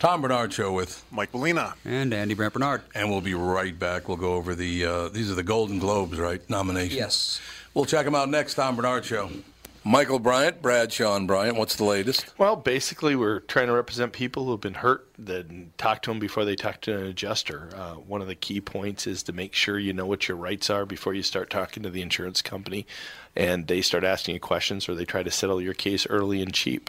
Tom Bernard Show with Mike Bellina and Andy Bram Bernard. And we'll be right back. We'll go over the, these are the Golden Globes, right? Nominations. Yes. We'll check them out next. Tom Bernard Show. Michael Bryant, Brad Sean Bryant, what's the latest? Well, basically, we're trying to represent people who have been hurt, then talk to them before they talk to an adjuster. One of the key points is to make sure you know what your rights are before you start talking to the insurance company and they start asking you questions or they try to settle your case early and cheap.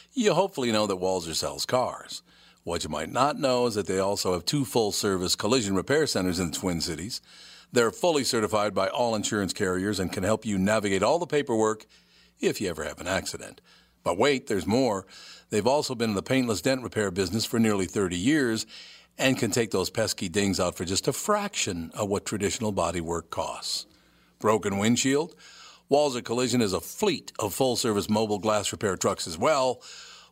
you hopefully know that Walser sells cars. What you might not know is that they also have two full-service collision repair centers in the Twin Cities. They're fully certified by all insurance carriers and can help you navigate all the paperwork if you ever have an accident. But wait, there's more. They've also been in the paintless dent repair business for nearly 30 years and can take those pesky dings out for just a fraction of what traditional bodywork costs. Broken windshield? Walser Collision has a fleet of full-service mobile glass repair trucks as well.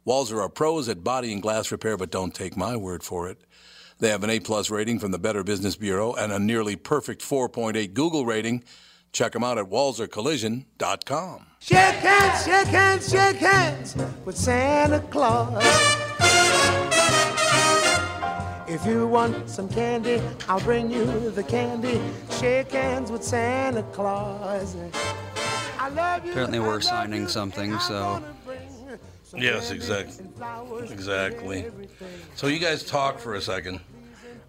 Walser are pros at body and glass repair, but don't take my word for it. They have an A-plus rating from the Better Business Bureau and a nearly perfect 4.8 Google rating. Check them out at walsercollision.com. Shake hands, with Santa Claus. If you want some candy, I'll bring you the candy. Shake hands with Santa Claus. I love you. Apparently we're signing something, so... Yes, exactly. So you guys talk for a second.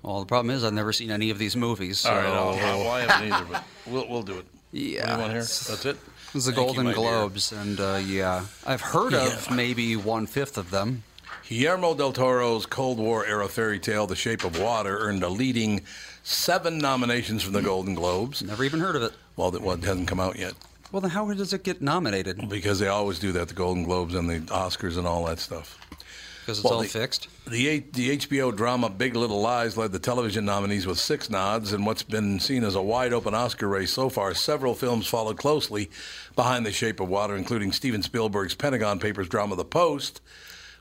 Well, the problem is I've never seen any of these movies. So. All right, well, I haven't either, but we'll do it. Yeah. Anyone here? That's it? It's the Golden Globes, and I've heard of maybe one-fifth of them. Guillermo del Toro's Cold War-era fairy tale, The Shape of Water, earned a leading 7 nominations from the Golden Globes. Never even heard of it. Well, it hasn't come out yet. Well, then how does it get nominated? Because they always do that, the Golden Globes and the Oscars and all that stuff. Because it's all fixed? The HBO drama Big Little Lies led the television nominees with 6 nods, and what's been seen as a wide-open Oscar race so far, several films followed closely behind The Shape of Water, including Steven Spielberg's Pentagon Papers drama The Post,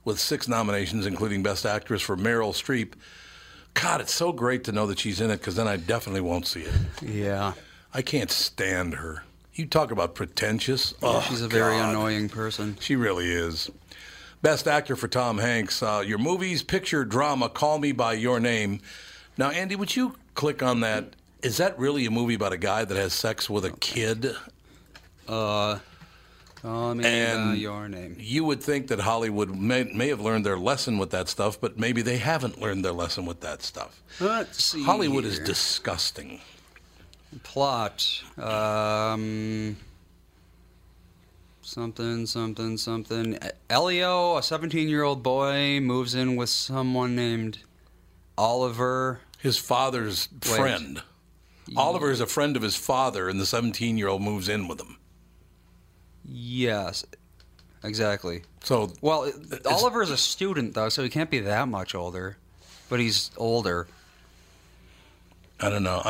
with 6 nominations, including Best Actress for Meryl Streep. God, it's so great to know that she's in it, because then I definitely won't see it. Yeah. I can't stand her. You talk about pretentious. Yeah, oh, she's a very annoying person. She really is. Best actor for Tom Hanks. Your movies, picture, drama, Call Me by Your Name. Now, Andy, would you click on that? Is that really a movie about a guy that has sex with a kid? Call Me by Your Name. You would think that Hollywood may have learned their lesson with that stuff, but maybe they haven't learned their lesson with that stuff. Let's see. Hollywood is disgusting. Plot. Something. Elio, a 17-year-old boy, moves in with someone named Oliver. His father's friend. Oliver is a friend of his father, and the 17-year-old moves in with him. Yes, exactly. So, well, Oliver is a student, though, so he can't be that much older. But he's older. I don't know.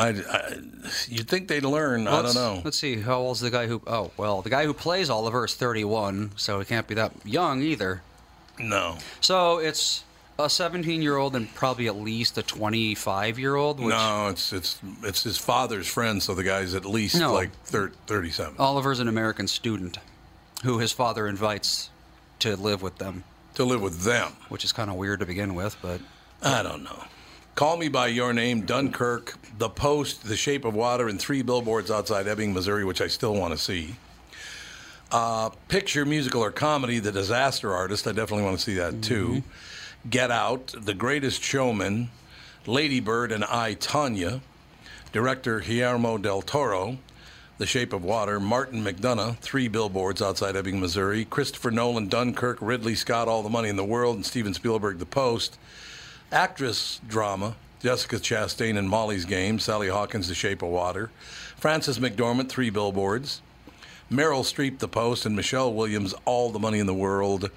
You'd think they'd learn. I don't know. Let's see. How old's the guy who... Oh, well, the guy who plays Oliver is 31, so he can't be that young either. No. So it's a 17-year-old and probably at least a 25-year-old. No, it's his father's friend, so the guy's at least 37. Oliver's an American student who his father invites to live with them. Which is kind of weird to begin with, but... I don't know. Call Me by Your Name, Dunkirk, The Post, The Shape of Water, and 3 Billboards Outside Ebbing, Missouri, which I still want to see. Picture, musical, or comedy, The Disaster Artist. I definitely want to see that, too. Get Out, The Greatest Showman, Lady Bird, and I, Tonya. Director Guillermo del Toro, The Shape of Water, Martin McDonagh, 3 Billboards Outside Ebbing, Missouri, Christopher Nolan, Dunkirk, Ridley Scott, All the Money in the World, and Steven Spielberg, The Post. Actress drama, Jessica Chastain in Molly's Game, Sally Hawkins, The Shape of Water, Frances McDormand, 3 Billboards, Meryl Streep, The Post, and Michelle Williams, All the Money in the World.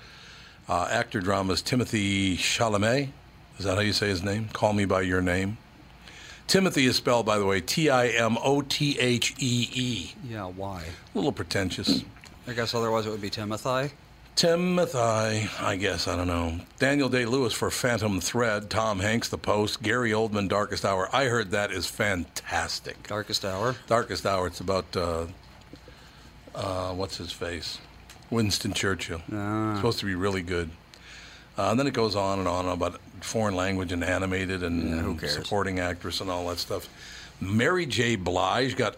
Actor dramas, Timothy Chalamet, is that how you say his name? Call Me by Your Name. Timothy is spelled, by the way, Timothee. Yeah, why? A little pretentious. I guess otherwise it would be Timothy. Timothy, I guess, I don't know. Daniel Day-Lewis for Phantom Thread, Tom Hanks, The Post, Gary Oldman, Darkest Hour. I heard that is fantastic. Darkest Hour. It's about, what's his face? Winston Churchill. It's supposed to be really good. And then it goes on about foreign language and animated and supporting actress and all that stuff. Mary J. Blige got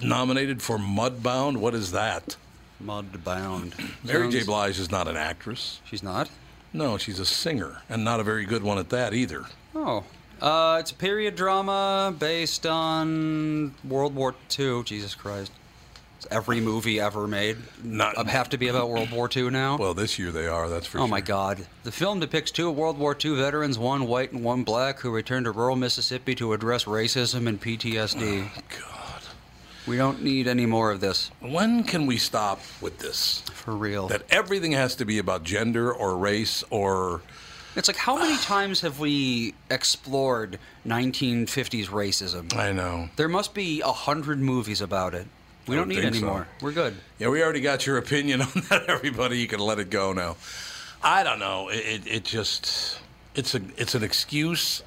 nominated for Mudbound. What is that? Mudbound. Mary J. Blige is not an actress. She's not? No, she's a singer, and not a very good one at that either. Oh. It's a period drama based on World War II. Jesus Christ. It's every movie ever made have to be about World War II now. Well, this year they are, that's for sure. Oh, my God. The film depicts two World War II veterans, one white and one black, who returned to rural Mississippi to address racism and PTSD. Oh, God. We don't need any more of this. When can we stop with this? For real. That everything has to be about gender or race or... It's like, how many times have we explored 1950s racism? I know. There must be 100 movies about it. We don't need any more. We're good. Yeah, we already got your opinion on that, everybody. You can let it go now. I don't know. It just... It's an excuse...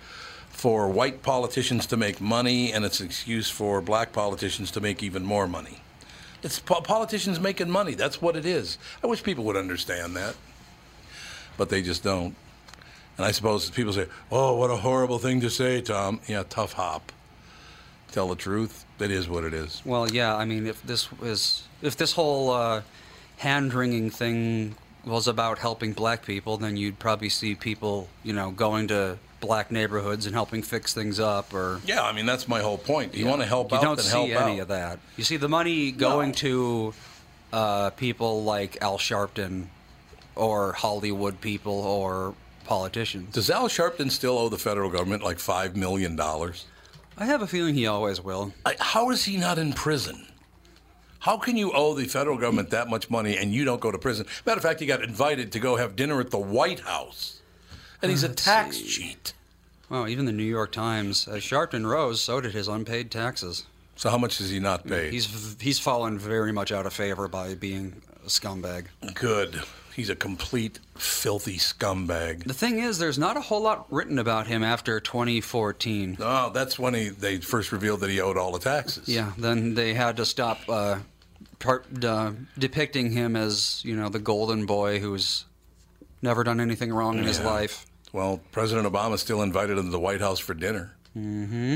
for white politicians to make money, and it's an excuse for black politicians to make even more money. It's politicians making money. That's what it is. I wish people would understand that, but they just don't. And I suppose people say, oh, what a horrible thing to say, Tom. Yeah, tough hop. Tell the truth. It is what it is. Well, yeah, I mean, if this whole hand-wringing thing was about helping black people, then you'd probably see people, going to... black neighborhoods and helping fix things up, or I mean, that's my whole point. You want to help out, then help out. You don't see any of that. You see the money going to people like Al Sharpton or Hollywood people or politicians. Does Al Sharpton still owe the federal government like $5 million? I have a feeling he always will. How is he not in prison? How can you owe the federal government that much money and you don't go to prison? Matter of fact, he got invited to go have dinner at the White House. And he's a tax cheat. Well, even the New York Times. As Sharpton rose, so did his unpaid taxes. So how much is he not paid? He's fallen very much out of favor by being a scumbag. Good. He's a complete, filthy scumbag. The thing is, there's not a whole lot written about him after 2014. Oh, that's when they first revealed that he owed all the taxes. Yeah, then they had to stop depicting him as, the golden boy who's never done anything wrong in his life. Well, President Obama still invited him to the White House for dinner. I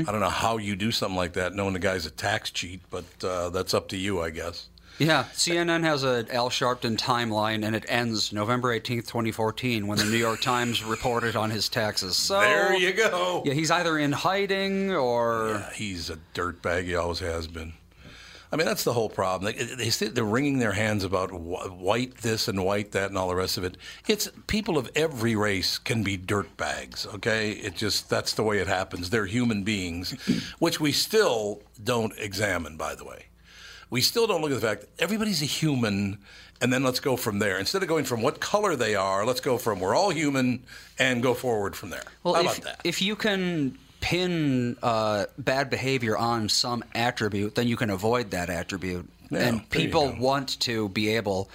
don't know how you do something like that, knowing the guy's a tax cheat, but that's up to you, I guess. Yeah, CNN has an Al Sharpton timeline, and it ends November 18th, 2014, when the New York Times reported on his taxes. So there you go. Yeah, he's either in hiding or... Yeah, he's a dirtbag. He always has been. I mean, that's the whole problem. They're wringing their hands about white this and white that and all the rest of it. It's people of every race can be dirtbags, okay? It just, that's the way it happens. They're human beings, which we still don't examine, by the way. We still don't look at the fact that everybody's a human, and then let's go from there. Instead of going from what color they are, let's go from we're all human and go forward from there. Well, How about that? If you can... pin bad behavior on some attribute, then you can avoid that attribute. Yeah, and people want to be able,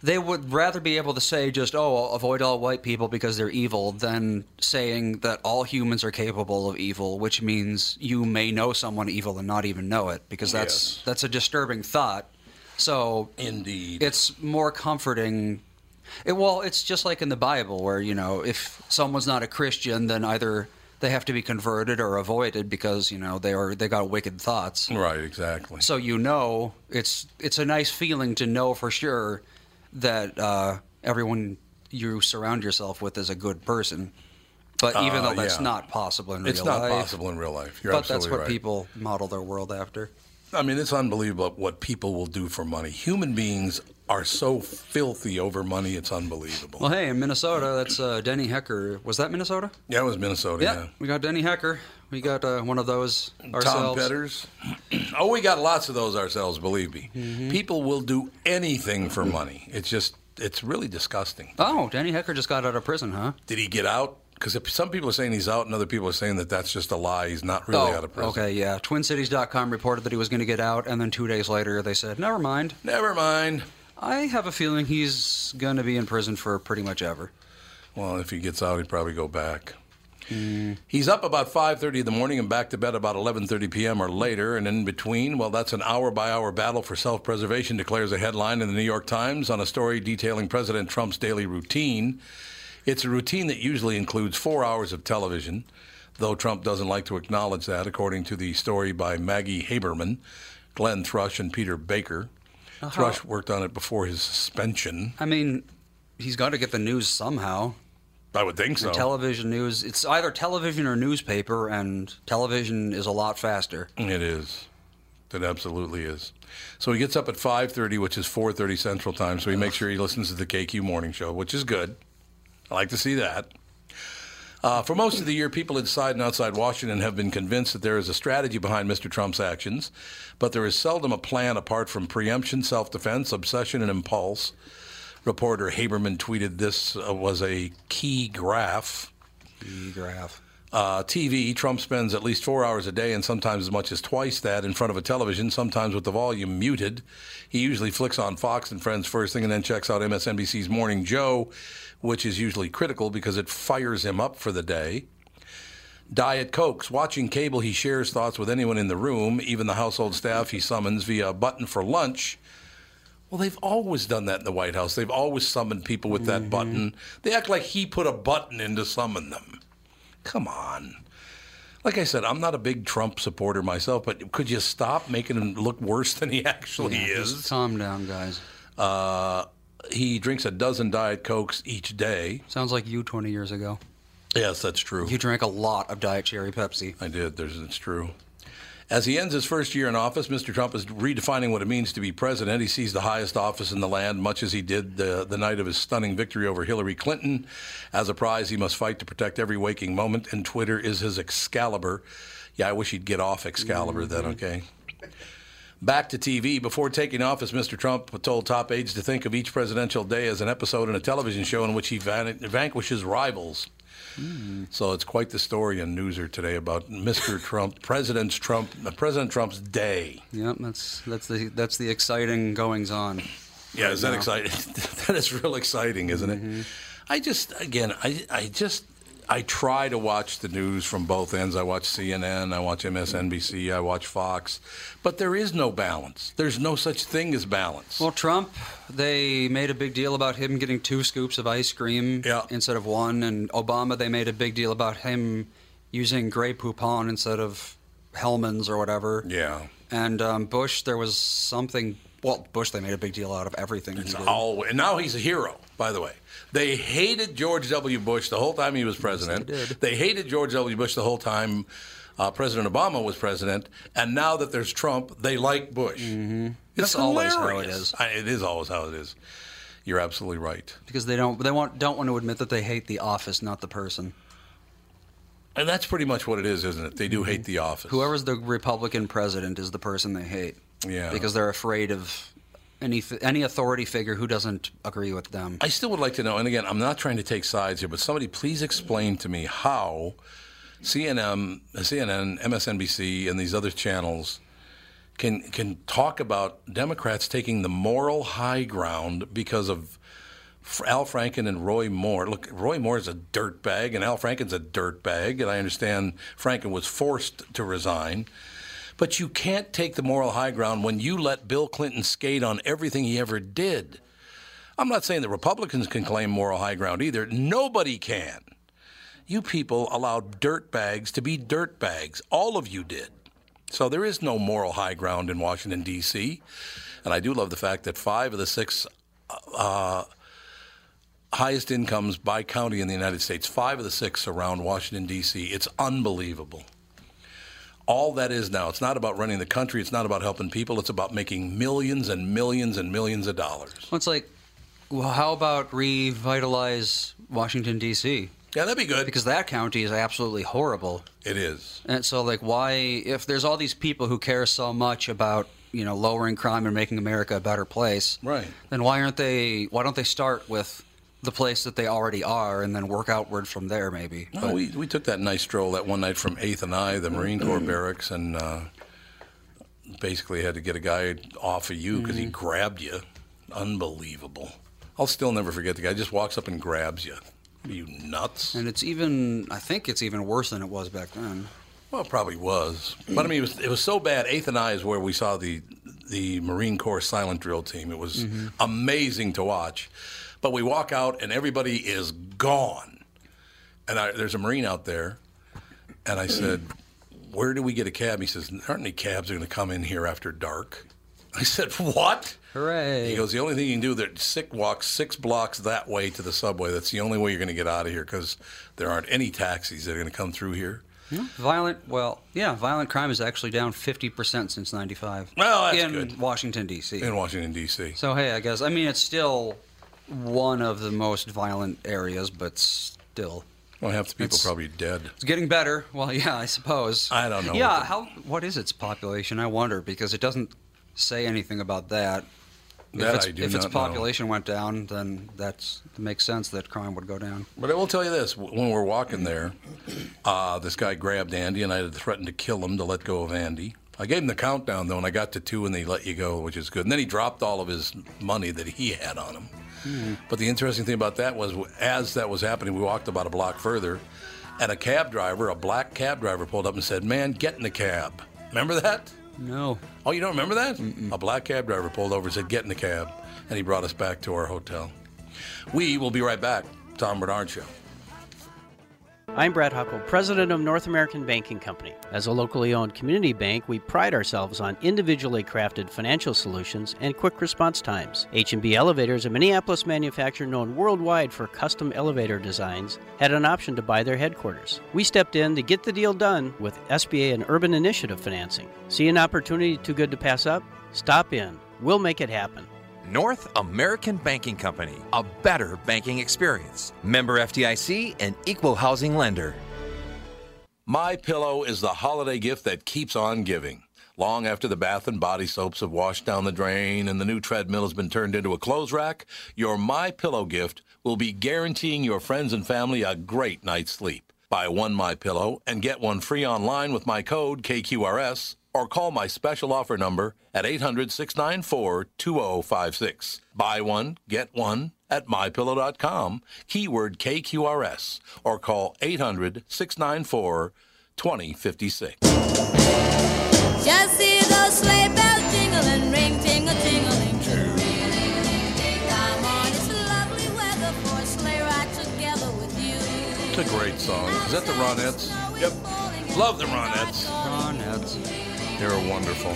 they would rather be able to say just, oh, I'll avoid all white people because they're evil, than saying that all humans are capable of evil, which means you may know someone evil and not even know it, because that's a disturbing thought. So indeed, it's more comforting. Well, it's just like in the Bible where, you know, if someone's not a Christian, then either... they have to be converted or avoided because, you know, they got wicked thoughts. Right, exactly. So you know, it's a nice feeling to know for sure that everyone you surround yourself with is a good person. But even though that's not possible in real life. It's not possible in real life. You're absolutely right. But that's what people model their world after. I mean, it's unbelievable what people will do for money. Human beings are so filthy over money, it's unbelievable. Well, hey, in Minnesota, that's Denny Hecker. Was that Minnesota? Yeah, it was Minnesota, yeah. We got Denny Hecker. We got one of those ourselves. Tom Petters. Oh, we got lots of those ourselves, believe me. Mm-hmm. People will do anything for money. It's just, it's really disgusting. Oh, Denny Hecker just got out of prison, huh? Did he get out? Because some people are saying he's out, and other people are saying that that's just a lie. He's not really out of prison. Okay, yeah. TwinCities.com reported that he was going to get out, and then 2 days later they said, never mind. Never mind. I have a feeling he's going to be in prison for pretty much ever. Well, if he gets out, he'd probably go back. Mm. He's up about 5:30 in the morning and back to bed about 11:30 p.m. or later, and in between, well, that's an hour-by-hour battle for self-preservation, declares a headline in the New York Times on a story detailing President Trump's daily routine. It's a routine that usually includes 4 hours of television, though Trump doesn't like to acknowledge that, according to the story by Maggie Haberman, Glenn Thrush, and Peter Baker. Uh-huh. Thrush worked on it before his suspension. I mean, he's got to get the news somehow. I would think so. And television news. It's either television or newspaper, and television is a lot faster. It is. It absolutely is. So he gets up at 5:30, which is 4:30 Central Time, so he makes sure he listens to the KQ Morning Show, which is good. I like to see that. For most of the year, people inside and outside Washington have been convinced that there is a strategy behind Mr. Trump's actions, but there is seldom a plan apart from preemption, self-defense, obsession, and impulse. Reporter Haberman tweeted this was a key graph. Key graph. TV, Trump spends at least 4 hours a day and sometimes as much as twice that in front of a television, sometimes with the volume muted. He usually flicks on Fox and Friends first thing and then checks out MSNBC's Morning Joe, which is usually critical because it fires him up for the day. Diet Cokes. Watching cable, he shares thoughts with anyone in the room, even the household staff he summons via a button for lunch. Well, they've always done that in the White House. They've always summoned people with that button. They act like he put a button in to summon them. Come on. Like I said, I'm not a big Trump supporter myself, but could you stop making him look worse than he actually is? Just calm down, guys. He drinks a dozen Diet Cokes each day. Sounds like you 20 years ago. Yes, that's true. You drank a lot of Diet Cherry Pepsi. I did. It's true. As he ends his first year in office, Mr. Trump is redefining what it means to be president. He sees the highest office in the land, much as he did the night of his stunning victory over Hillary Clinton. As a prize, he must fight to protect every waking moment, and Twitter is his Excalibur. Yeah, I wish he'd get off Excalibur then, okay? Back to TV. Before taking office, Mr. Trump told top aides to think of each presidential day as an episode in a television show in which he vanquishes rivals. Mm. So it's quite the story in Newser today about Mr. Trump, President Trump's day. Yep, that's the exciting goings on. Yeah, is that exciting? That is real exciting, isn't it? I try to watch the news from both ends. I watch CNN, I watch MSNBC, I watch Fox. But there is no balance. There's no such thing as balance. Well, Trump, they made a big deal about him getting 2 scoops of ice cream instead of one. And Obama, they made a big deal about him using Grey Poupon instead of Hellman's or whatever. Yeah. And Bush, there was something. Well, Bush, they made a big deal out of everything. And now he's a hero, by the way. They hated George W. Bush the whole time he was president. Yes, they did. They hated George W. Bush the whole time President Obama was president. And now that there's Trump, they like Bush. Mm-hmm. That's always how it is. It is always how it is. You're absolutely right. Because they don't want to admit that they hate the office, not the person. And that's pretty much what it is, isn't it? They do hate the office. Whoever's the Republican president is the person they hate. Yeah. Because they're afraid of any authority figure who doesn't agree with them. I still would like to know, and again, I'm not trying to take sides here, but somebody please explain to me how CNN, MSNBC, and these other channels can talk about Democrats taking the moral high ground because of Al Franken and Roy Moore. Look, Roy Moore is a dirtbag, and Al Franken's a dirtbag, and I understand Franken was forced to resign. But you can't take the moral high ground when you let Bill Clinton skate on everything he ever did. I'm not saying that Republicans can claim moral high ground either. Nobody can. You people allowed dirtbags to be dirtbags. All of you did. So there is no moral high ground in Washington, D.C. And I do love the fact that 5 of the 6 highest incomes by county in the United States, 5 of the 6 around Washington, D.C. It's unbelievable. All that is now, it's not about running the country, it's not about helping people, it's about making millions and millions and millions of dollars. Well, it's like, well, how about revitalize Washington, D.C.? Yeah, that'd be good. Because that county is absolutely horrible. It is. And so, like, why, if there's all these people who care so much about, you know, lowering crime and making America a better place, right? Then why don't they start with the place that they already are and then work outward from there, maybe? No, but we took that nice stroll that one night from 8th and I, the Marine Corps barracks, and basically had to get a guy off of you because he grabbed you. Unbelievable. I'll still never forget the guy just walks up and grabs you. Are you nuts? And I think it's even worse than it was back then. Well, it probably was. But I mean, it was so bad. 8th and I is where we saw the Marine Corps silent drill team. It was amazing to watch. But we walk out, and everybody is gone. And there's a Marine out there, and I said, where do we get a cab? He says, aren't any cabs going to come in here after dark? I said, what? Hooray. He goes, the only thing you can do, that sick walk 6 blocks that way to the subway. That's the only way you're going to get out of here, because there aren't any taxis that are going to come through here. Violent crime is actually down 50% since 95. Well, that's good. In Washington, D.C. In Washington, D.C. So, hey, I guess, I mean, it's still one of the most violent areas, but still. Well, half the people probably dead. It's getting better. Well, yeah, I suppose. I don't know. Yeah, what is its population? I wonder, because it doesn't say anything about that. If its population went down, then it makes sense that crime would go down. But I will tell you this. When we're walking there, this guy grabbed Andy, and I had threatened to kill him to let go of Andy. I gave him the countdown, though, and I got to 2, and they let you go, which is good. And then he dropped all of his money that he had on him. But the interesting thing about that was, as that was happening, we walked about a block further, and a black cab driver pulled up and said, man, get in the cab. Remember that? No. Oh, you don't remember that? Mm-mm. A black cab driver pulled over and said, get in the cab, and he brought us back to our hotel. We will be right back. Tom Bernard Show. I'm Brad Huckle, president of North American Banking Company. As a locally owned community bank, we pride ourselves on individually crafted financial solutions and quick response times. H&B Elevators, a Minneapolis manufacturer known worldwide for custom elevator designs, had an option to buy their headquarters. We stepped in to get the deal done with SBA and Urban Initiative financing. See an opportunity too good to pass up? Stop in. We'll make it happen. North American Banking Company, a better banking experience. Member FDIC and equal housing lender. MyPillow is the holiday gift that keeps on giving. Long after the bath and body soaps have washed down the drain and the new treadmill has been turned into a clothes rack, your MyPillow gift will be guaranteeing your friends and family a great night's sleep. Buy one MyPillow and get one free online with my code KQRS. Or call my special offer number at 800-694-2056. Buy one, get one at MyPillow.com, keyword KQRS, or call 800-694-2056. Just see those sleigh bells jingle and ring, tingle, tingling. Come on, it's lovely weather for a sleigh ride together with you. It's a great song. Is that the Ronettes? Yep. Love the Ronettes. friends. They were wonderful.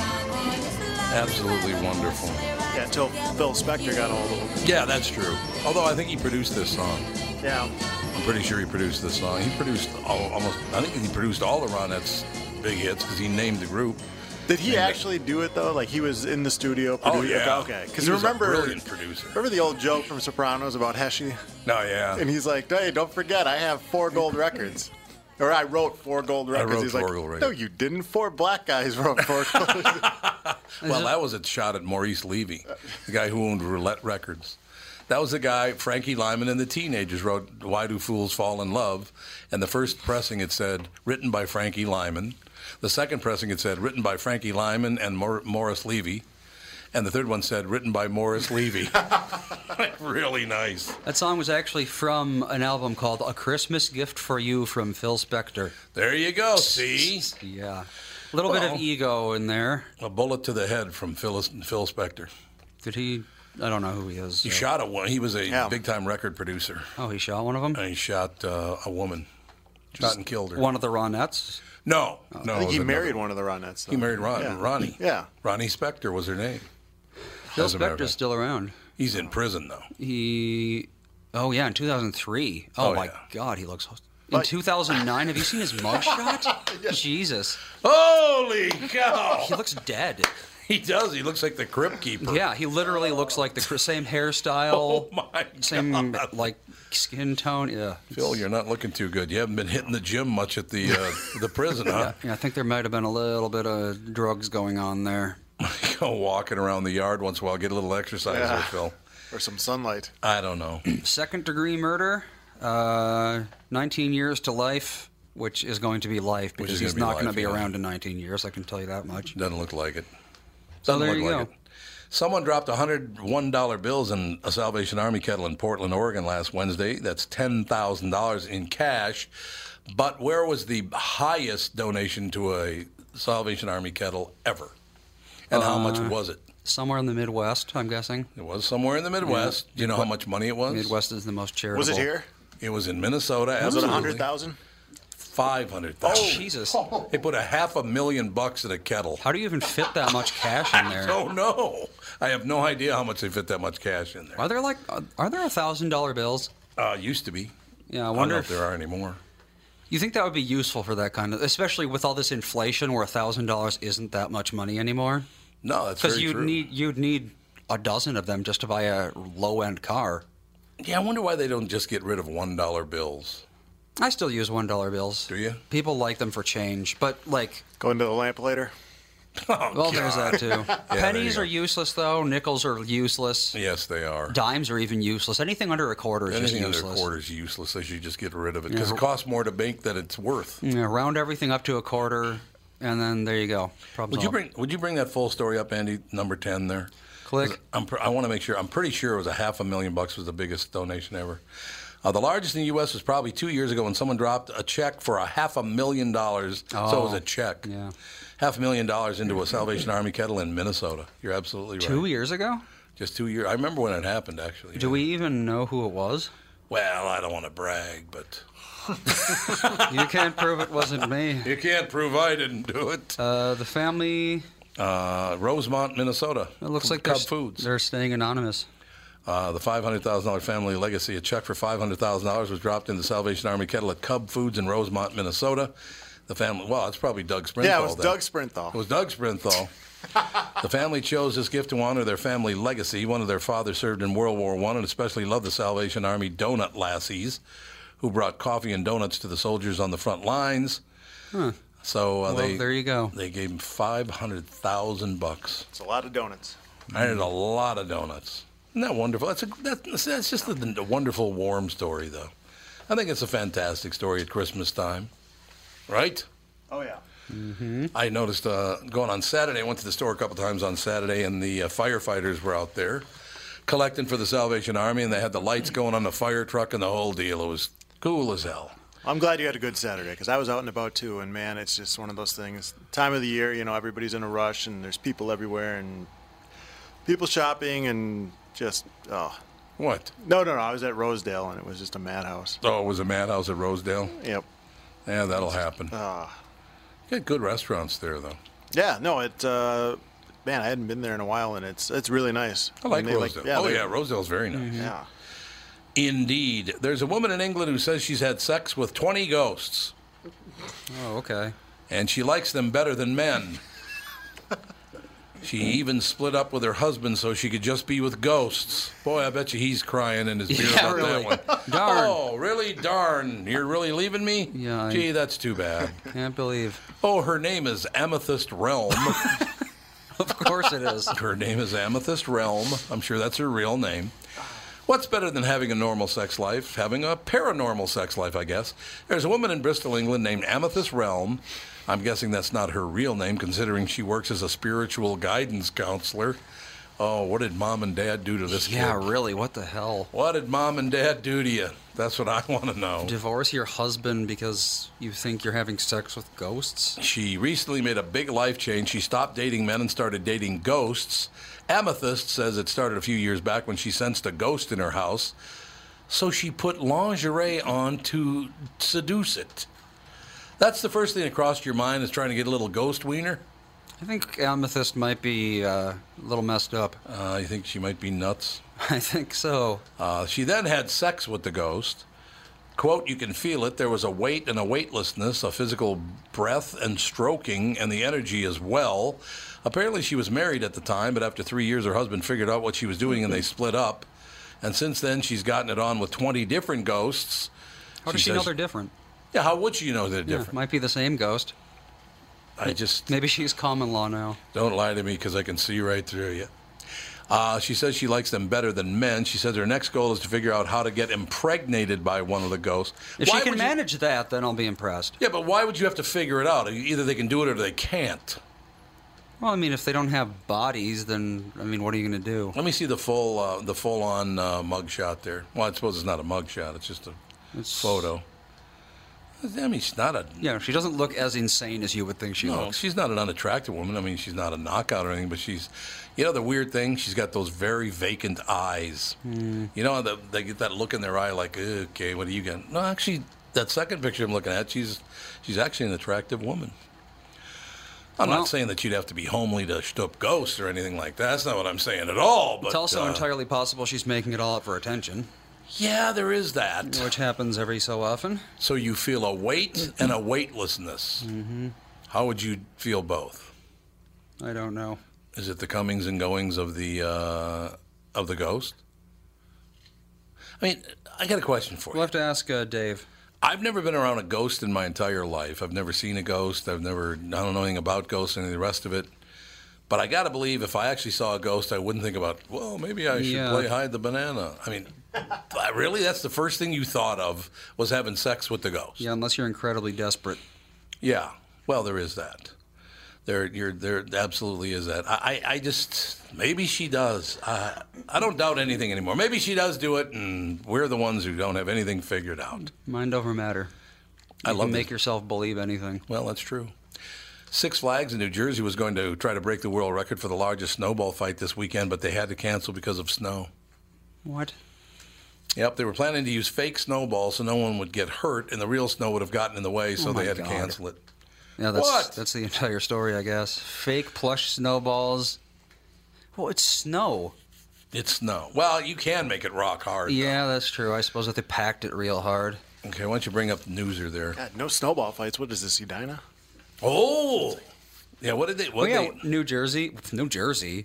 Absolutely wonderful. Yeah, until Phil Spector got a hold of them. Yeah, that's true. Although I think he produced this song. Yeah. I'm pretty sure he produced this song. He produced I think he produced all the Ronettes' big hits because he named the group. Did he actually do it, though? Like, he was in the studio producing? Oh, yeah. Okay. Because remember, a brilliant producer. Remember the old joke from Sopranos about Pesci? No, yeah. And he's like, hey, don't forget, I have 4 gold records. Or I wrote 4 gold records. I wrote he's 4 like, gold records. No, you didn't. 4 black guys wrote 4 gold records. Well, that was a shot at Maurice Levy, the guy who owned Roulette Records. That was the guy, Frankie Lyman and the Teenagers wrote Why Do Fools Fall in Love? And the first pressing, it said, written by Frankie Lyman. The second pressing, it said, written by Frankie Lyman and Morris Levy. And the third one said, written by Morris Levy. Really nice. That song was actually from an album called A Christmas Gift for You from Phil Spector. There you go, see? Yeah. A little bit of ego in there. A bullet to the head from Phil Spector. Did he... I don't know who he is. He shot a woman. He was a big-time record producer. Oh, he shot one of them? And he shot a woman. Shot and killed her. One of the Ronettes? No. Oh. No, I think he married one of the Ronettes. Though. He married Ronnie. Yeah. Ronnie Spector was her name. Phil Spector's still around. He's in prison, though. He... Oh, yeah, in 2003. Oh, my God, he looks... In 2009, have you seen his mugshot? Yeah. Jesus. Holy cow! He looks dead. He does. He looks like the Crypt Keeper. Yeah, he literally looks like the same hairstyle. Oh, my God. Same, like, skin tone. Yeah. Phil, you're not looking too good. You haven't been hitting the gym much at the prison, huh? Yeah, I think there might have been a little bit of drugs going on there. Go walking around the yard once in a while. Get a little exercise there, Phil. Or some sunlight. I don't know. Second-degree murder, 19 years to life, which is going to be life because he's not going to be around in 19 years. I can tell you that much. Doesn't look like it. So there you go. Someone dropped $101 bills in a Salvation Army kettle in Portland, Oregon last Wednesday. That's $10,000 in cash. But where was the highest donation to a Salvation Army kettle ever? And how much was it? Somewhere in the Midwest, I'm guessing. It was somewhere in the Midwest. Yeah. Do you know how much money it was? Midwest is the most charitable. Was it here? It was in Minnesota. Was it $100,000? $500,000. Oh, Jesus. They put $500,000 in a kettle. How do you even fit that much cash in there? I don't know. I have no idea how much they fit that much cash in there. Are there $1,000 bills? Used to be. Yeah, I wonder if there are anymore. You think that would be useful for that kind of, especially with all this inflation where $1,000 isn't that much money anymore? No, that's very true. Because you'd need a dozen of them just to buy a low-end car. Yeah, I wonder why they don't just get rid of $1 bills. I still use $1 bills. Do you? People like them for change, but like... Going to the lamp later? Oh, well, God. There's that, too. Yeah, pennies are useless, though. Nickels are useless. Yes, they are. Dimes are even useless. Anything under a quarter is just useless. Anything under a quarter is useless. They should just get rid of it, because it costs more to bank than it's worth. Yeah, round everything up to a quarter, and then there you go. Would you bring that full story up, Andy, number 10 there? Click. I want to make sure. I'm pretty sure it was $500,000 was the biggest donation ever. The largest in the U.S. was probably 2 years ago when someone dropped a check for $500,000. Oh, so it was a check. Yeah. $500,000 into a Salvation Army kettle in Minnesota. You're absolutely right. 2 years ago? Just 2 years. I remember when it happened, actually. Do we even know who it was? Well, I don't want to brag, but... You can't prove it wasn't me. You can't prove I didn't do it. The family... Rosemont, Minnesota. It looks like Cub Foods. They're staying anonymous. The $500,000 family legacy, a check for $500,000 was dropped in the Salvation Army kettle at Cub Foods in Rosemont, Minnesota. The family, it's probably Doug Sprinthal. Yeah, it was Doug Sprinthal. It was Doug Sprinthal. The family chose this gift to honor their family legacy. One of their fathers served in World War I and especially loved the Salvation Army donut lassies, who brought coffee and donuts to the soldiers on the front lines. Huh. So there you go. They gave him $500,000. It's a lot of donuts. I did a lot of donuts. Isn't that wonderful? That's just a wonderful, warm story, though. I think it's a fantastic story at Christmas time, right? Oh, yeah. Mm-hmm. I noticed going on Saturday, I went to the store a couple times on Saturday, and the firefighters were out there collecting for the Salvation Army, and they had the lights going on the fire truck and the whole deal. It was cool as hell. I'm glad you had a good Saturday, because I was out and about, too, and, man, it's just one of those things. Time of the year, you know, everybody's in a rush, and there's people everywhere, and people shopping, and... Just, oh. What? No, I was at Rosedale, and it was just a madhouse. Oh, it was a madhouse at Rosedale? Yep. Yeah, that'll happen. Got good restaurants there, though. Yeah, no, it. Man, I hadn't been there in a while, and it's really nice. I like Rosedale. Like, yeah, oh, yeah, Rosedale's very nice. Mm-hmm. Yeah. Indeed. There's a woman in England who says she's had sex with 20 ghosts. Oh, okay. And she likes them better than men. She even split up with her husband so she could just be with ghosts. Boy, I bet you he's crying in his beer about really. That one. Darn. Oh, really? Darn. You're really leaving me? Yeah. Gee, that's too bad. Can't believe. Oh, her name is Amethyst Realm. Of course it is. Her name is Amethyst Realm. I'm sure that's her real name. What's better than having a normal sex life? Having a paranormal sex life, I guess. There's a woman in Bristol, England named Amethyst Realm. I'm guessing that's not her real name, considering she works as a spiritual guidance counselor. Oh, what did Mom and Dad do to this kid? Yeah, really, what the hell? What did Mom and Dad do to you? That's what I want to know. Divorce your husband because you think you're having sex with ghosts? She recently made a big life change. She stopped dating men and started dating ghosts. Amethyst says it started a few years back when she sensed a ghost in her house, so she put lingerie on to seduce it. That's the first thing that crossed your mind, is trying to get a little ghost wiener? I think Amethyst might be a little messed up. You think she might be nuts? I think so. She then had sex with the ghost. Quote, you can feel it. There was a weight and a weightlessness, a physical breath and stroking, and the energy as well. Apparently she was married at the time, but after 3 years her husband figured out what she was doing and they split up. And since then she's gotten it on with 20 different ghosts. How does she know they're different? Yeah, how would she know they're different? Might be the same ghost. I just... Maybe she's common law now. Don't lie to me, because I can see right through you. She says she likes them better than men. She says her next goal is to figure out how to get impregnated by one of the ghosts. If she can manage that, then I'll be impressed. Yeah, but why would you have to figure it out? Either they can do it or they can't. Well, I mean, if they don't have bodies, then, I mean, what are you going to do? Let me see the full-on mugshot there. Well, I suppose it's not a mugshot. It's just a photo. I mean, she's not a... Yeah, she doesn't look as insane as you would think she looks. No, she's not an unattractive woman. I mean, she's not a knockout or anything, but she's... You know, the weird thing? She's got those very vacant eyes. Mm. You know, they get that look in their eye like, okay, what do you got? No, actually, that second picture I'm looking at, she's actually an attractive woman. I'm not saying that you'd have to be homely to shtup ghosts or anything like that. That's not what I'm saying at all, but... It's also entirely possible she's making it all up for attention. Yeah, there is that. Which happens every so often. So you feel a weight and a weightlessness. Mm-hmm. How would you feel both? I don't know. Is it the comings and goings of the ghost? I mean, I got a question for you. We'll have to ask Dave. I've never been around a ghost in my entire life. I've never seen a ghost. I don't know anything about ghosts and any of the rest of it. But I got to believe if I actually saw a ghost, I wouldn't think about, well, maybe I should play hide the banana. I mean, really? That's the first thing you thought of, was having sex with the ghost? Yeah, unless you're incredibly desperate. Yeah. Well, there is that. There absolutely is that. I just, maybe she does. I don't doubt anything anymore. Maybe she does do it, and we're the ones who don't have anything figured out. Mind over matter. You can make yourself believe anything. Well, that's true. Six Flags in New Jersey was going to try to break the world record for the largest snowball fight this weekend, but they had to cancel because of snow. What? Yep, they were planning to use fake snowballs so no one would get hurt, and the real snow would have gotten in the way, so they had to cancel it. Yeah, that's the entire story, I guess. Fake plush snowballs. Well, it's snow. It's snow. Well, you can make it rock hard. Yeah, that's true. I suppose that they packed it real hard. Okay, why don't you bring up the newser there? God, no snowball fights. What is this, Edina? Oh! Yeah, what did they... New Jersey. Yeah, New Jersey.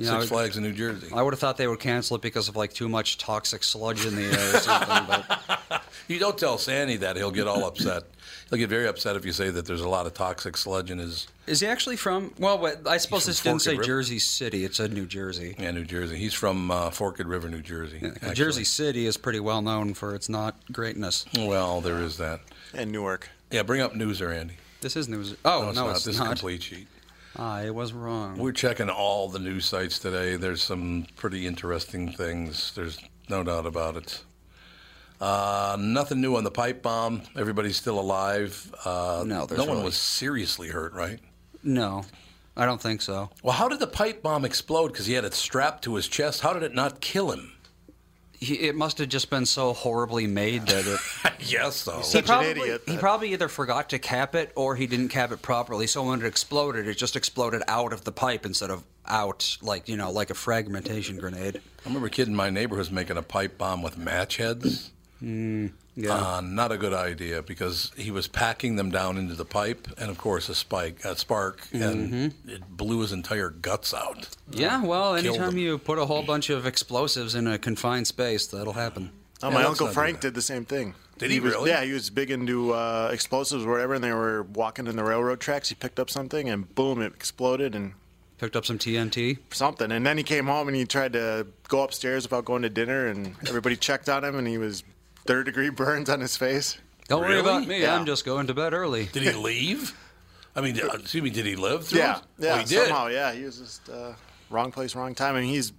Six Flags in New Jersey. I would have thought they would cancel it because of, like, too much toxic sludge in the air or something, but... You don't tell Sandy that. He'll get all upset. He'll get very upset if you say that there's a lot of toxic sludge in his... Is he actually from... Well, I suppose this didn't say Jersey City. It said New Jersey. Yeah, New Jersey. He's from Forked River, New Jersey. Yeah, Jersey City is pretty well known for its not greatness. Well, there is that. And Newark. Yeah, bring up Newser, Andy. This is Newser. Oh, no, it's not. This is Complete Sheet. I was wrong. We're checking all the news sites today. There's some pretty interesting things. There's no doubt about it. Nothing new on the pipe bomb. Everybody's still alive. No one was seriously hurt, right? No, I don't think so. Well, how did the pipe bomb explode? Because he had it strapped to his chest. How did it not kill him? It must have just been so horribly made that it... Yes, though. He's such an idiot. He probably either forgot to cap it or he didn't cap it properly, so when it exploded, it just exploded out of the pipe instead of out, like, you know, like a fragmentation grenade. I remember a kid in my neighborhood was making a pipe bomb with match heads. Yeah. Not a good idea, because he was packing them down into the pipe, and of course a spark, and it blew his entire guts out. Yeah, well, anytime you put a whole bunch of explosives in a confined space, that'll happen. Oh, yeah, my Uncle Frank did the same thing. Did he really? Yeah, he was big into explosives or whatever, and they were walking in the railroad tracks. He picked up something, and boom, it exploded, and... Picked up some TNT? Something. And then he came home, and he tried to go upstairs without going to dinner, and everybody checked on him, and he was... Third-degree burns on his face. Don't worry about me. Yeah. I'm just going to bed early. Did he leave? I mean, excuse me, did he live through it? Yeah, oh, he did. Somehow, yeah. He was just wrong place, wrong time. I mean, he's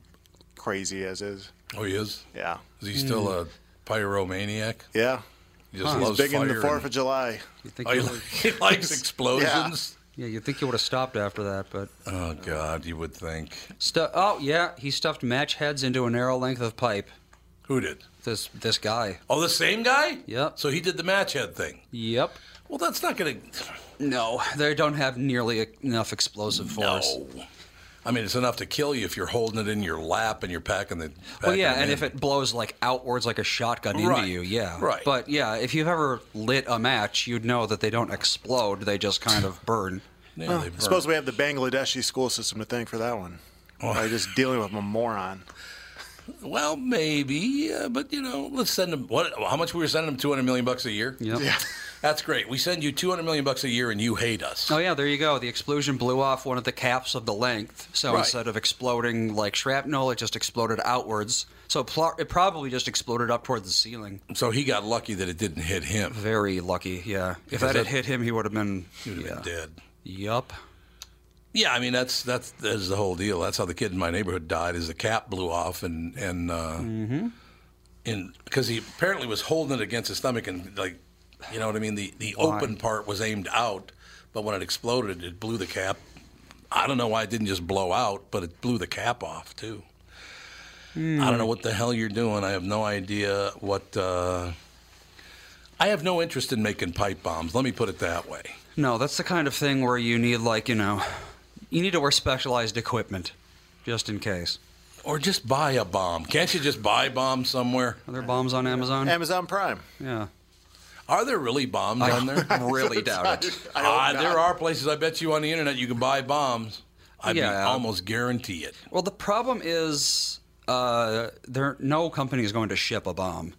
crazy as is. Oh, he is? Yeah. Is he still a pyromaniac? Yeah. He just loves big fire. He's big in the 4th of July. He likes explosions? Yeah, you'd think he would have stopped after that, but... Oh, God, you would think. He stuffed match heads into a narrow length of pipe. Who did? This guy. Oh, the same guy? Yep. So he did the match head thing? Yep. Well, that's not going to... No, they don't have nearly enough explosive force. No. I mean, it's enough to kill you if you're holding it in your lap and you're packing the... Well, yeah, and if it blows, like, outwards like a shotgun into you, yeah. Right. But, yeah, if you've ever lit a match, you'd know that they don't explode. They just kind of burn. Yeah, well, I suppose we have the Bangladeshi school system to thank for that one. Oh. By just dealing with a moron. Well, maybe, but you know, let's send them. What? How much we were sending them? $200 million a year. Yep. Yeah, that's great. We send you $200 million a year, and you hate us. Oh yeah, there you go. The explosion blew off one of the caps of the length, so instead of exploding like shrapnel, it just exploded outwards. So it probably just exploded up toward the ceiling. So he got lucky that it didn't hit him. Very lucky, yeah. If that had hit him, he would have been. He would have been dead. Yup. Yeah, I mean, that's the whole deal. That's how the kid in my neighborhood died, is the cap blew off, and because he apparently was holding it against his stomach, and, like, you know what I mean? The open part was aimed out, but when it exploded, it blew the cap. I don't know why it didn't just blow out, but it blew the cap off, too. Mm. I don't know what the hell you're doing. I have no idea what... I have no interest in making pipe bombs. Let me put it that way. No, that's the kind of thing where you need, like, you know, you need to wear specialized equipment, just in case. Or just buy a bomb. Can't you just buy bombs somewhere? Are there bombs on Amazon? Amazon Prime. Yeah. Are there really bombs on there? I really doubt it. There are places, I bet you, on the internet you can buy bombs. I almost guarantee it. Well, the problem is no company is going to ship a bomb.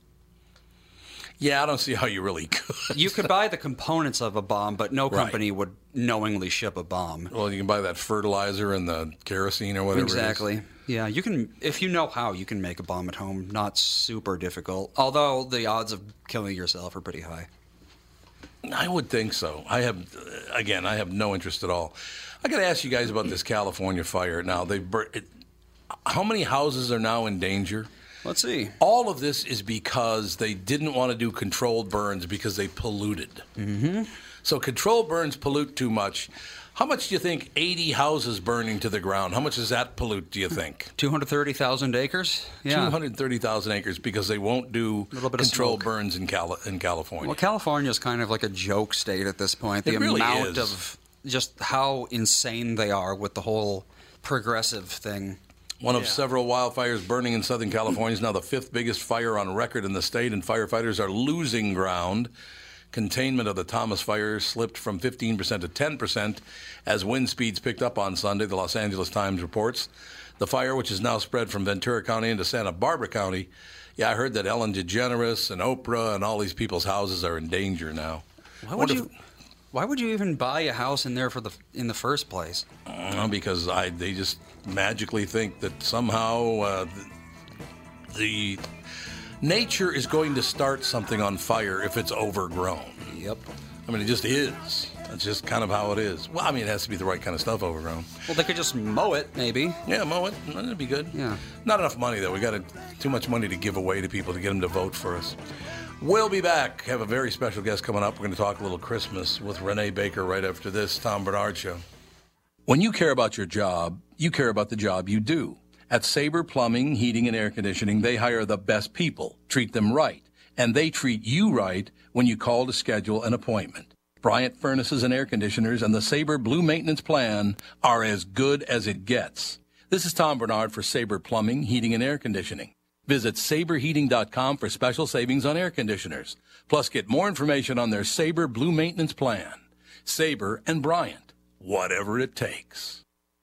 Yeah, I don't see how you really could. You could buy the components of a bomb, but no company would knowingly ship a bomb. Well, you can buy that fertilizer and the kerosene or whatever. Exactly. It is. Yeah, you can, if you know how, you can make a bomb at home. Not super difficult, although the odds of killing yourself are pretty high. I would think so. I have no interest at all. I got to ask you guys about this California fire. Now, how many houses are now in danger? Let's see. All of this is because they didn't want to do controlled burns because they polluted. Mm-hmm. So controlled burns pollute too much. How much do you think 80 houses burning to the ground, how much does that pollute, do you think? 230,000 acres? Yeah. 230,000 acres because they won't do controlled burns in California. Well, California is kind of like a joke state at this point. The really amount is. Of just how insane they are with the whole progressive thing. One of several wildfires burning in Southern California is now the 5th biggest fire on record in the state, and firefighters are losing ground. Containment of the Thomas fire slipped from 15% to 10% as wind speeds picked up on Sunday, the Los Angeles Times reports. The fire, which has now spread from Ventura County into Santa Barbara County. Yeah, I heard that Ellen DeGeneres and Oprah and all these people's houses are in danger now. Why would you even buy a house in there in the first place? Because they just magically think that somehow the nature is going to start something on fire if it's overgrown. Yep. I mean, it just is. That's just kind of how it is. Well, I mean, it has to be the right kind of stuff overgrown. Well, they could just mow it, maybe. Yeah, mow it. That'd be good. Yeah. Not enough money, though. We got too much money to give away to people to get them to vote for us. We'll be back. Have a very special guest coming up. We're going to talk a little Christmas with Renee Baker right after this Tom Bernard Show. When you care about your job, you care about the job you do. At Sabre Plumbing, Heating, and Air Conditioning, they hire the best people, treat them right, and they treat you right when you call to schedule an appointment. Bryant Furnaces and Air Conditioners and the Sabre Blue Maintenance Plan are as good as it gets. This is Tom Bernard for Sabre Plumbing, Heating, and Air Conditioning. Visit SabreHeating.com for special savings on air conditioners. Plus, get more information on their Sabre Blue Maintenance Plan. Sabre and Bryant, whatever it takes.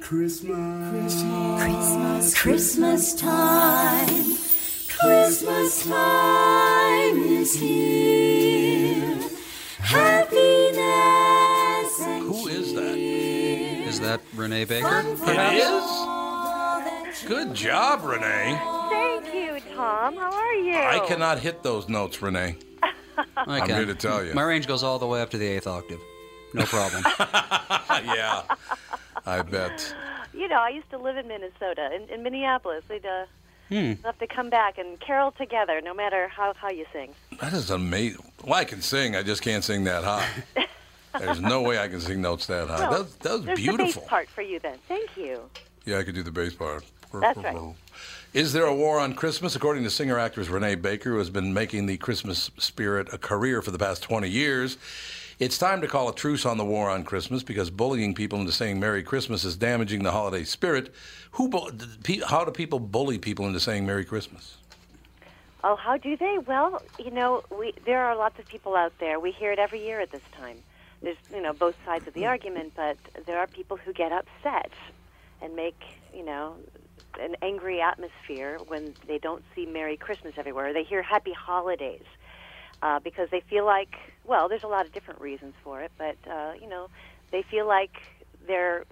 Christmas, Christmas, Christmas time. Christmas time is here. Happiness and cheer. Who is that? Is that Renee Baker? It is? Good job, Renee. Thank you, Tom. How are you? I cannot hit those notes, Renee. I'm here to tell you. My range goes all the way up to the 8th octave. No problem. Yeah. I bet. You know, I used to live in Minnesota, in Minneapolis. We'd have to come back and carol together, no matter how you sing. That is amazing. Well, I can sing. I just can't sing that high. There's no way I can sing notes that high. Well, that was beautiful. There's the bass part for you, then. Thank you. Yeah, I could do the bass part. That's right. Is there a war on Christmas? According to singer-actress Renee Baker, who has been making the Christmas spirit a career for the past 20 years, it's time to call a truce on the war on Christmas because bullying people into saying Merry Christmas is damaging the holiday spirit. How do people bully people into saying Merry Christmas? Oh, how do they? Well, you know, there are lots of people out there. We hear it every year at this time. There's, you know, both sides of the argument, but there are people who get upset and make, you know, an angry atmosphere when they don't see Merry Christmas everywhere. They hear Happy Holidays. Because they feel like, well, there's a lot of different reasons for it, but, you know, they feel like they're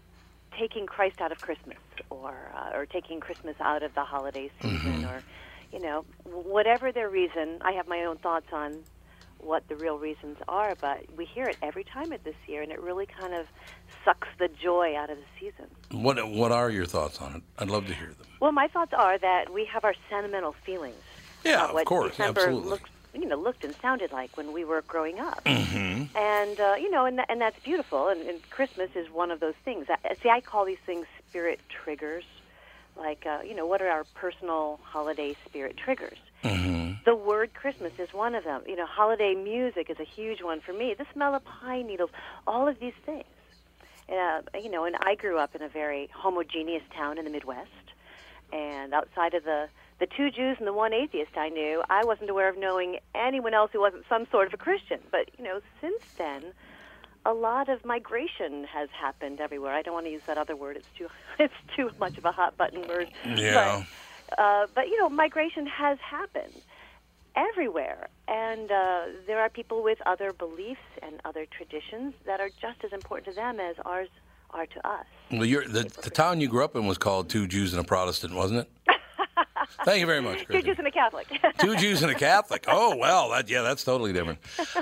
taking Christ out of Christmas or taking Christmas out of the holiday season or, you know, whatever their reason. I have my own thoughts on what the real reasons are, but we hear it every time this year, and it really kind of sucks the joy out of the season. What are your thoughts on it? I'd love to hear them. Well, my thoughts are that we have our sentimental feelings. Yeah, of course, December absolutely. Looked and sounded like when we were growing up. Mm-hmm. And, you know, and that's beautiful. And Christmas is one of those things. I call these things spirit triggers. Like, you know, what are our personal holiday spirit triggers? Mm-hmm. The word Christmas is one of them. You know, holiday music is a huge one for me. The smell of pine needles, all of these things. You know, and I grew up in a very homogeneous town in the Midwest. And outside of the two Jews and the one atheist I knew, I wasn't aware of knowing anyone else who wasn't some sort of a Christian. But, you know, since then, a lot of migration has happened everywhere. I don't want to use that other word. It's too much of a hot-button word. Yeah. But, you know, migration has happened everywhere. And there are people with other beliefs and other traditions that are just as important to them as ours are to us. Well, the town you grew up in was called Two Jews and a Protestant, wasn't it? Thank you very much, Kristen. Two Jews and a Catholic. Two Jews and a Catholic. Oh, well, that's totally different.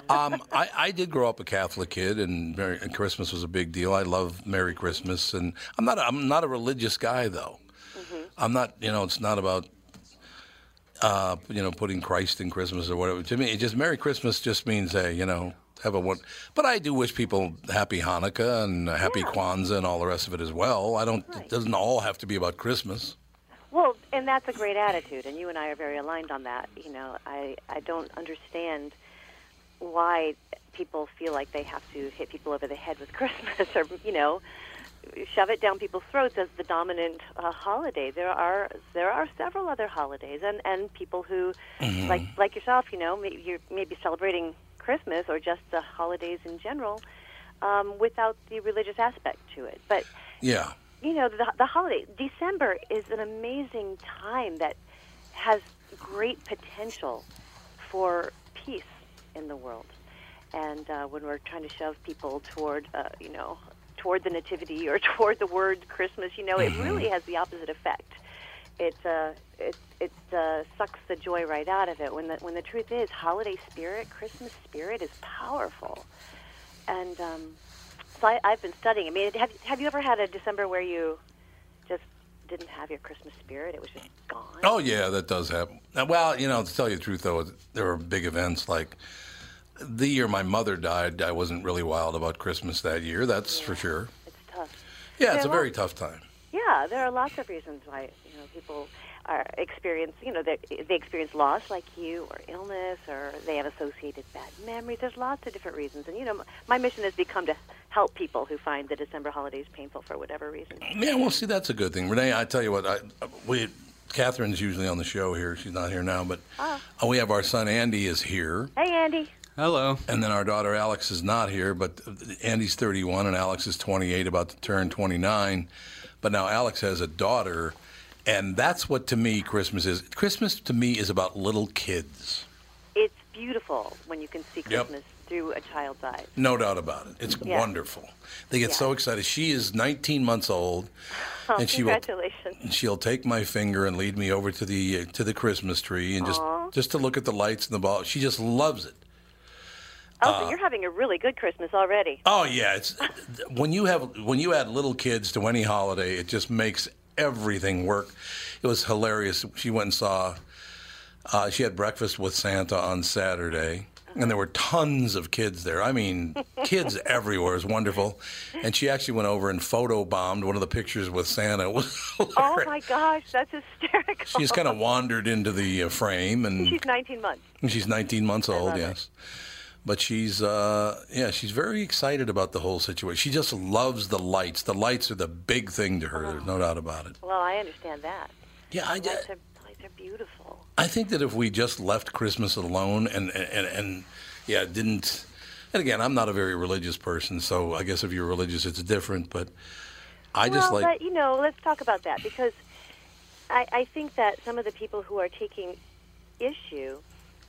I did grow up a Catholic kid, and Christmas was a big deal. I love Merry Christmas, and I'm not a religious guy, though. Mm-hmm. I'm not, you know, it's not about, you know, putting Christ in Christmas or whatever. To me, it just Merry Christmas just means a, you know, have a one. But I do wish people happy Hanukkah and happy Kwanzaa and all the rest of it as well. I don't. Right. It doesn't all have to be about Christmas. Well, and that's a great attitude, and you and I are very aligned on that. You know, I don't understand why people feel like they have to hit people over the head with Christmas or, you know, shove it down people's throats as the dominant holiday. There are several other holidays, and people who, mm-hmm. like yourself, you know, you're maybe celebrating Christmas or just the holidays in general without the religious aspect to it. But, yeah, you know, the holiday, December is an amazing time that has great potential for peace in the world. And when we're trying to shove people toward, you know, toward the nativity or toward the word Christmas, you know, mm-hmm. it really has the opposite effect. It sucks the joy right out of it. When the truth is, holiday spirit, Christmas spirit is powerful. And so I've been studying. I mean, have you ever had a December where you just didn't have your Christmas spirit? It was just gone. Oh yeah, that does happen. Well, you know, to tell you the truth though, there were big events like. The year my mother died, I wasn't really wild about Christmas that year, that's for sure. It's tough. Yeah, it's a very tough time. Yeah, there are lots of reasons why, you know, people they experience loss like you, or illness, or they have associated bad memories. There's lots of different reasons. And, you know, my mission has become to help people who find the December holidays painful for whatever reason. Yeah, well, see, that's a good thing. Renee, I tell you what, Catherine's usually on the show here. She's not here now, but we have our son Andy is here. Hey, Andy. Hello. And then our daughter Alex is not here, but Andy's 31 and Alex is 28, about to turn 29. But now Alex has a daughter, and that's what, to me, Christmas is. Christmas, to me, is about little kids. It's beautiful when you can see Christmas through a child's eyes. No doubt about it. It's wonderful. They get so excited. She is 19 months old. Oh, and congratulations. She'll take my finger and lead me over to the Christmas tree and just to look at the lights and the ball. She just loves it. Oh, so you're having a really good Christmas already. Oh yeah, it's when you add little kids to any holiday, it just makes everything work. It was hilarious. She went and saw. She had breakfast with Santa on Saturday, and there were tons of kids there. I mean, kids everywhere. It was wonderful, and she actually went over and photobombed one of the pictures with Santa. It was hilarious. Oh my gosh, that's hysterical. She just kind of wandered into the frame, and she's 19 months. She's 19 months old. Yes. But she's very excited about the whole situation. She just loves the lights. The lights are the big thing to her. There's no doubt about it. Well, I understand that. Yeah, lights are beautiful. I think that if we just left Christmas alone and didn't. And again, I'm not a very religious person, so I guess if you're religious, it's different. But but, you know, let's talk about that because I think that some of the people who are taking issue,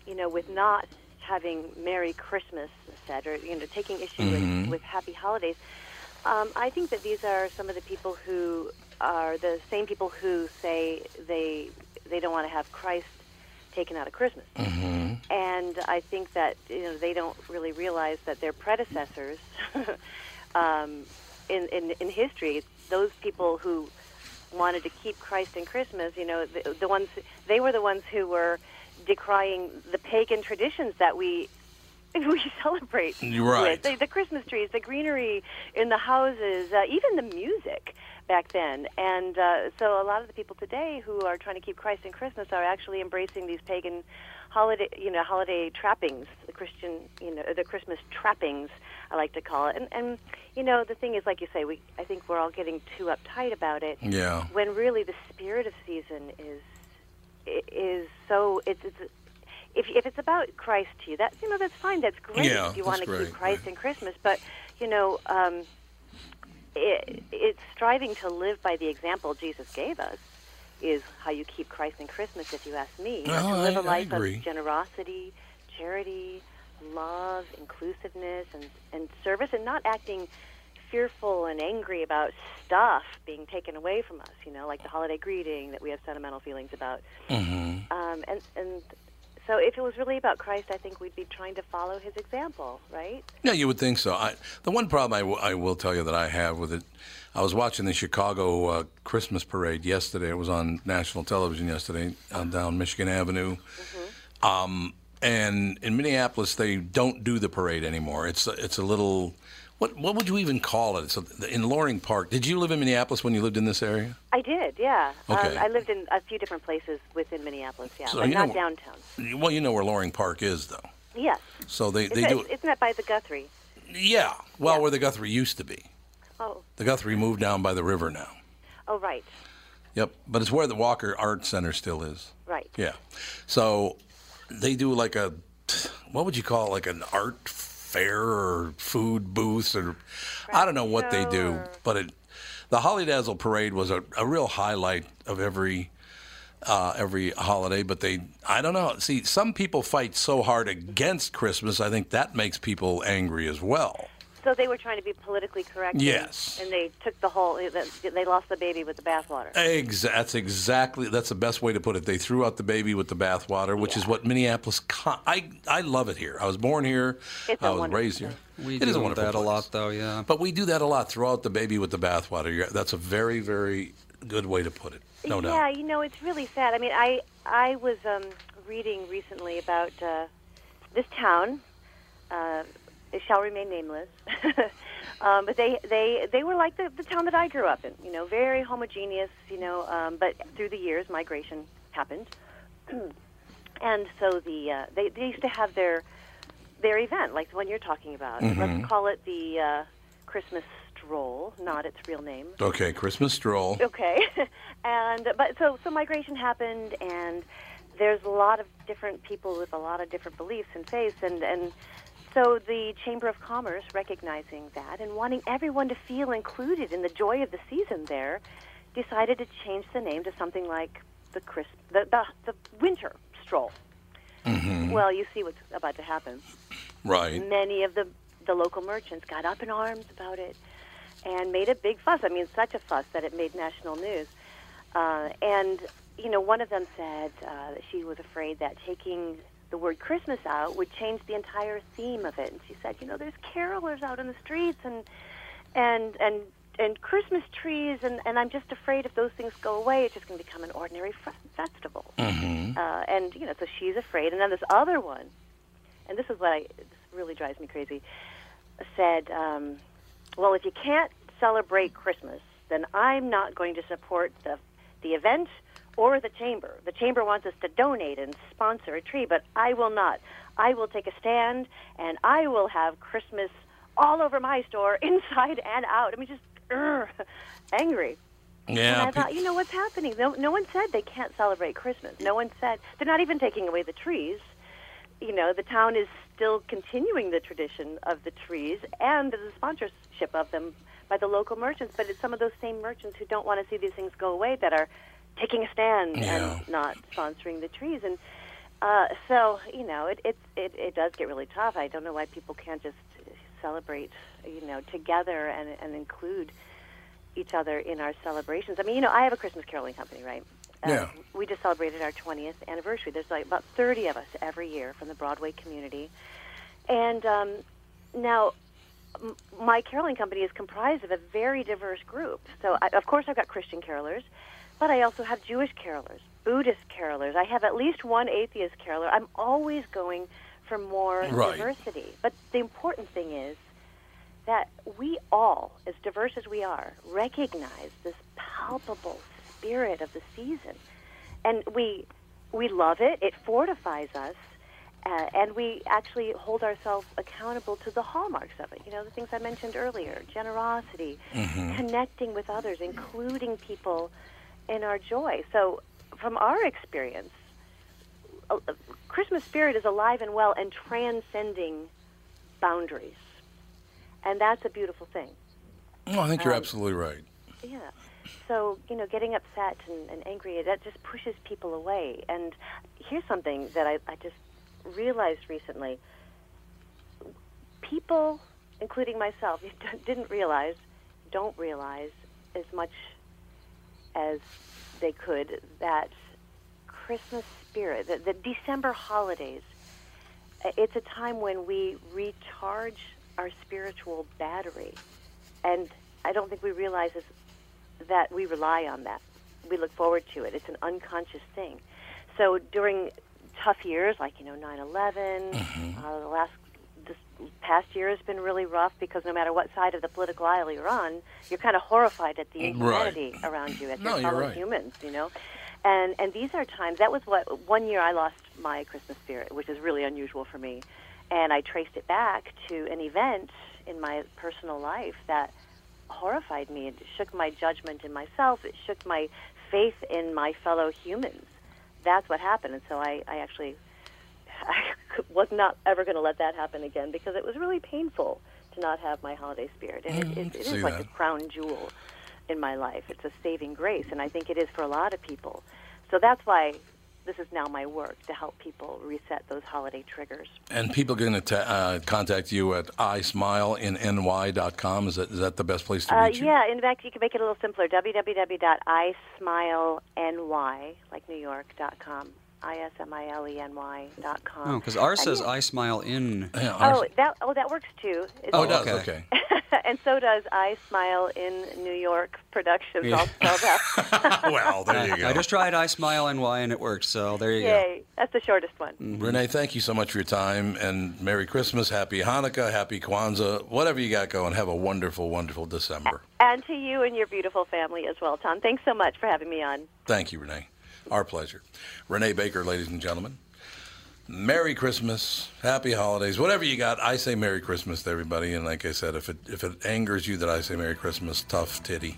you know, with not having Merry Christmas said, or, you know, taking issue mm-hmm. with Happy Holidays. I think that these are some of the people who are the same people who say they don't want to have Christ taken out of Christmas. Mm-hmm. And I think that, you know, they don't really realize that their predecessors in history, those people who wanted to keep Christ in Christmas, you know, they were the ones who were decrying the pagan traditions that we celebrate. Right. The Christmas trees, the greenery in the houses, even the music back then. And so a lot of the people today who are trying to keep Christ in Christmas are actually embracing these pagan holiday trappings, the Christmas trappings, I like to call it. And you know, the thing is, like you say, I think we're all getting too uptight about it. Yeah. When really the spirit of season is if it's about Christ to you, that, you know, that's fine, that's great. Yeah, if you want to keep Christ in Christmas, but, you know, it's striving to live by the example Jesus gave us is how you keep Christ in Christmas. If you ask me, live a life of generosity, charity, love, inclusiveness, and service, and not acting fearful and angry about stuff being taken away from us, you know, like the holiday greeting that we have sentimental feelings about. Mm-hmm. And so if it was really about Christ, I think we'd be trying to follow his example, right? Yeah, you would think so. The one problem I will tell you that I have with it, I was watching the Chicago Christmas parade yesterday. It was on national television yesterday down Michigan Avenue. Mm-hmm. And in Minneapolis, they don't do the parade anymore. It's a little... What would you even call it? So in Loring Park, did you live in Minneapolis when you lived in this area? I did, yeah. Okay. I lived in a few different places within Minneapolis, yeah, so but not downtown. Well, you know where Loring Park is, though. Yes. So they do it. Isn't that by the Guthrie? Yeah. Well, yeah. Where the Guthrie used to be. Oh. The Guthrie moved down by the river now. Oh, right. Yep. But it's where the Walker Art Center still is. Right. Yeah. So they do like a, what would you call it, like an art fair or food booths or, right, I don't know what they do, but it, the Hollydazzle Parade was a real highlight of every holiday, but they, I don't know. See, some people fight so hard against Christmas, I think that makes people angry as well. So they were trying to be politically correct. Yes. And they took the whole, they lost the baby with the bathwater. That's exactly, that's the best way to put it. They threw out the baby with the bathwater, which is what Minneapolis, I love it here. I was born here. I was raised here. We do that place a lot, though, yeah. But we do that a lot, throw out the baby with the bathwater. That's a very, very good way to put it. No doubt. Yeah, you know, it's really sad. I mean, I was reading recently about this town. It shall remain nameless. But they were like the town that I grew up in. You know, very homogeneous. You know, but through the years, migration happened, and so they used to have their event, like the one you're talking about. Mm-hmm. Let's call it the Christmas Stroll, not its real name. Okay, Christmas Stroll. Okay, so migration happened, and there's a lot of different people with a lot of different beliefs and faiths, and so the Chamber of Commerce, recognizing that and wanting everyone to feel included in the joy of the season there, decided to change the name to something like the Winter Stroll. Mm-hmm. Well, you see what's about to happen. Right. Many of the local merchants got up in arms about it and made a big fuss. I mean, such a fuss that it made national news. And, you know, one of them said that she was afraid that taking the word Christmas out would change the entire theme of it. And she said, you know, there's carolers out in the streets and Christmas trees, and I'm just afraid if those things go away, it's just going to become an ordinary festival. Mm-hmm. And, you know, so she's afraid. And then this other one, and this is what this really drives me crazy, said, well, if you can't celebrate Christmas, then I'm not going to support the event or the chamber. The chamber wants us to donate and sponsor a tree, but I will not. I will take a stand, and I will have Christmas all over my store, inside and out. I mean, just angry. Yeah. And I thought, you know, what's happening? No one said they can't celebrate Christmas. No one said. They're not even taking away the trees. You know, the town is still continuing the tradition of the trees and the sponsorship of them by the local merchants, but it's some of those same merchants who don't want to see these things go away that are taking a stand and not sponsoring the trees. And so, you know, it does get really tough. I don't know why people can't just celebrate, you know, together and include each other in our celebrations. I mean, you know, I have a Christmas caroling company, right? Yeah. We just celebrated our 20th anniversary. There's like about 30 of us every year from the Broadway community. And now my caroling company is comprised of a very diverse group. So, of course, I've got Christian carolers, but I also have Jewish carolers, Buddhist carolers. I have at least one atheist caroler. I'm always going for more diversity. But the important thing is that we all, as diverse as we are, recognize this palpable spirit of the season. And we love it. It fortifies us. And we actually hold ourselves accountable to the hallmarks of it. You know, the things I mentioned earlier, generosity, connecting with others, including people in our joy. So from our experience, Christmas spirit is alive and well and transcending boundaries. And that's a beautiful thing. No, I think you're absolutely right. Yeah. So, you know, getting upset and angry, that just pushes people away. And here's something that I just realized recently. People, including myself, don't realize as much as they could that Christmas spirit, the December holidays, it's a time when we recharge our spiritual battery. And I don't think we realize that we rely on that. We look forward to it. It's an unconscious thing. So during tough years, like, you know, 9/11, this past year has been really rough because no matter what side of the political aisle you're on, you're kind of horrified at the inhumanity around you, at your fellow humans, you know. And these are times, that was one year I lost my Christmas spirit, which is really unusual for me. And I traced it back to an event in my personal life that horrified me. It shook my judgment in myself. It shook my faith in my fellow humans. That's what happened. And so I was not ever going to let that happen again, because it was really painful to not have my holiday spirit. And it is like a crown jewel in my life. It's a saving grace, and I think it is for a lot of people. So that's why this is now my work, to help people reset those holiday triggers. And people are going to contact you at ismileny.com. Is that the best place to reach you? Yeah, in fact, you can make it a little simpler. www.ismileny, like New York.com. ismileny.com. Oh, because ours says I smile in. Yeah, that works too. It does, okay. And so does I Smile in New York Productions. Yeah. All spelled out. Well, there you go. I just tried I Smile NY and it worked, so there you go. Yay, that's the shortest one. Mm-hmm. Renee, thank you so much for your time, and Merry Christmas, Happy Hanukkah, Happy Kwanzaa, whatever you got going. Have a wonderful, wonderful December. And to you and your beautiful family as well, Tom. Thanks so much for having me on. Thank you, Renee. Our pleasure. Renee Baker, ladies and gentlemen. Merry Christmas, happy holidays, whatever you got. I say Merry Christmas to everybody, and like I said, if it angers you that I say Merry Christmas, tough titty.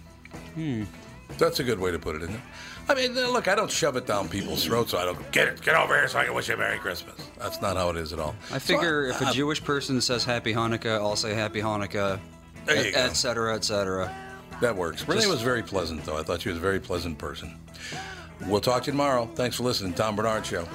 That's a good way to put it, isn't it? I mean, look, I don't shove it down people's throats, so I don't go, get over here so I can wish you Merry Christmas. That's not how it is at all. I figure if a Jewish person says Happy Hanukkah, I'll say Happy Hanukkah, et cetera, et cetera. That works. Renee was very pleasant, though. I thought she was a very pleasant person. We'll talk to you tomorrow. Thanks for listening. Tom Bernard Show.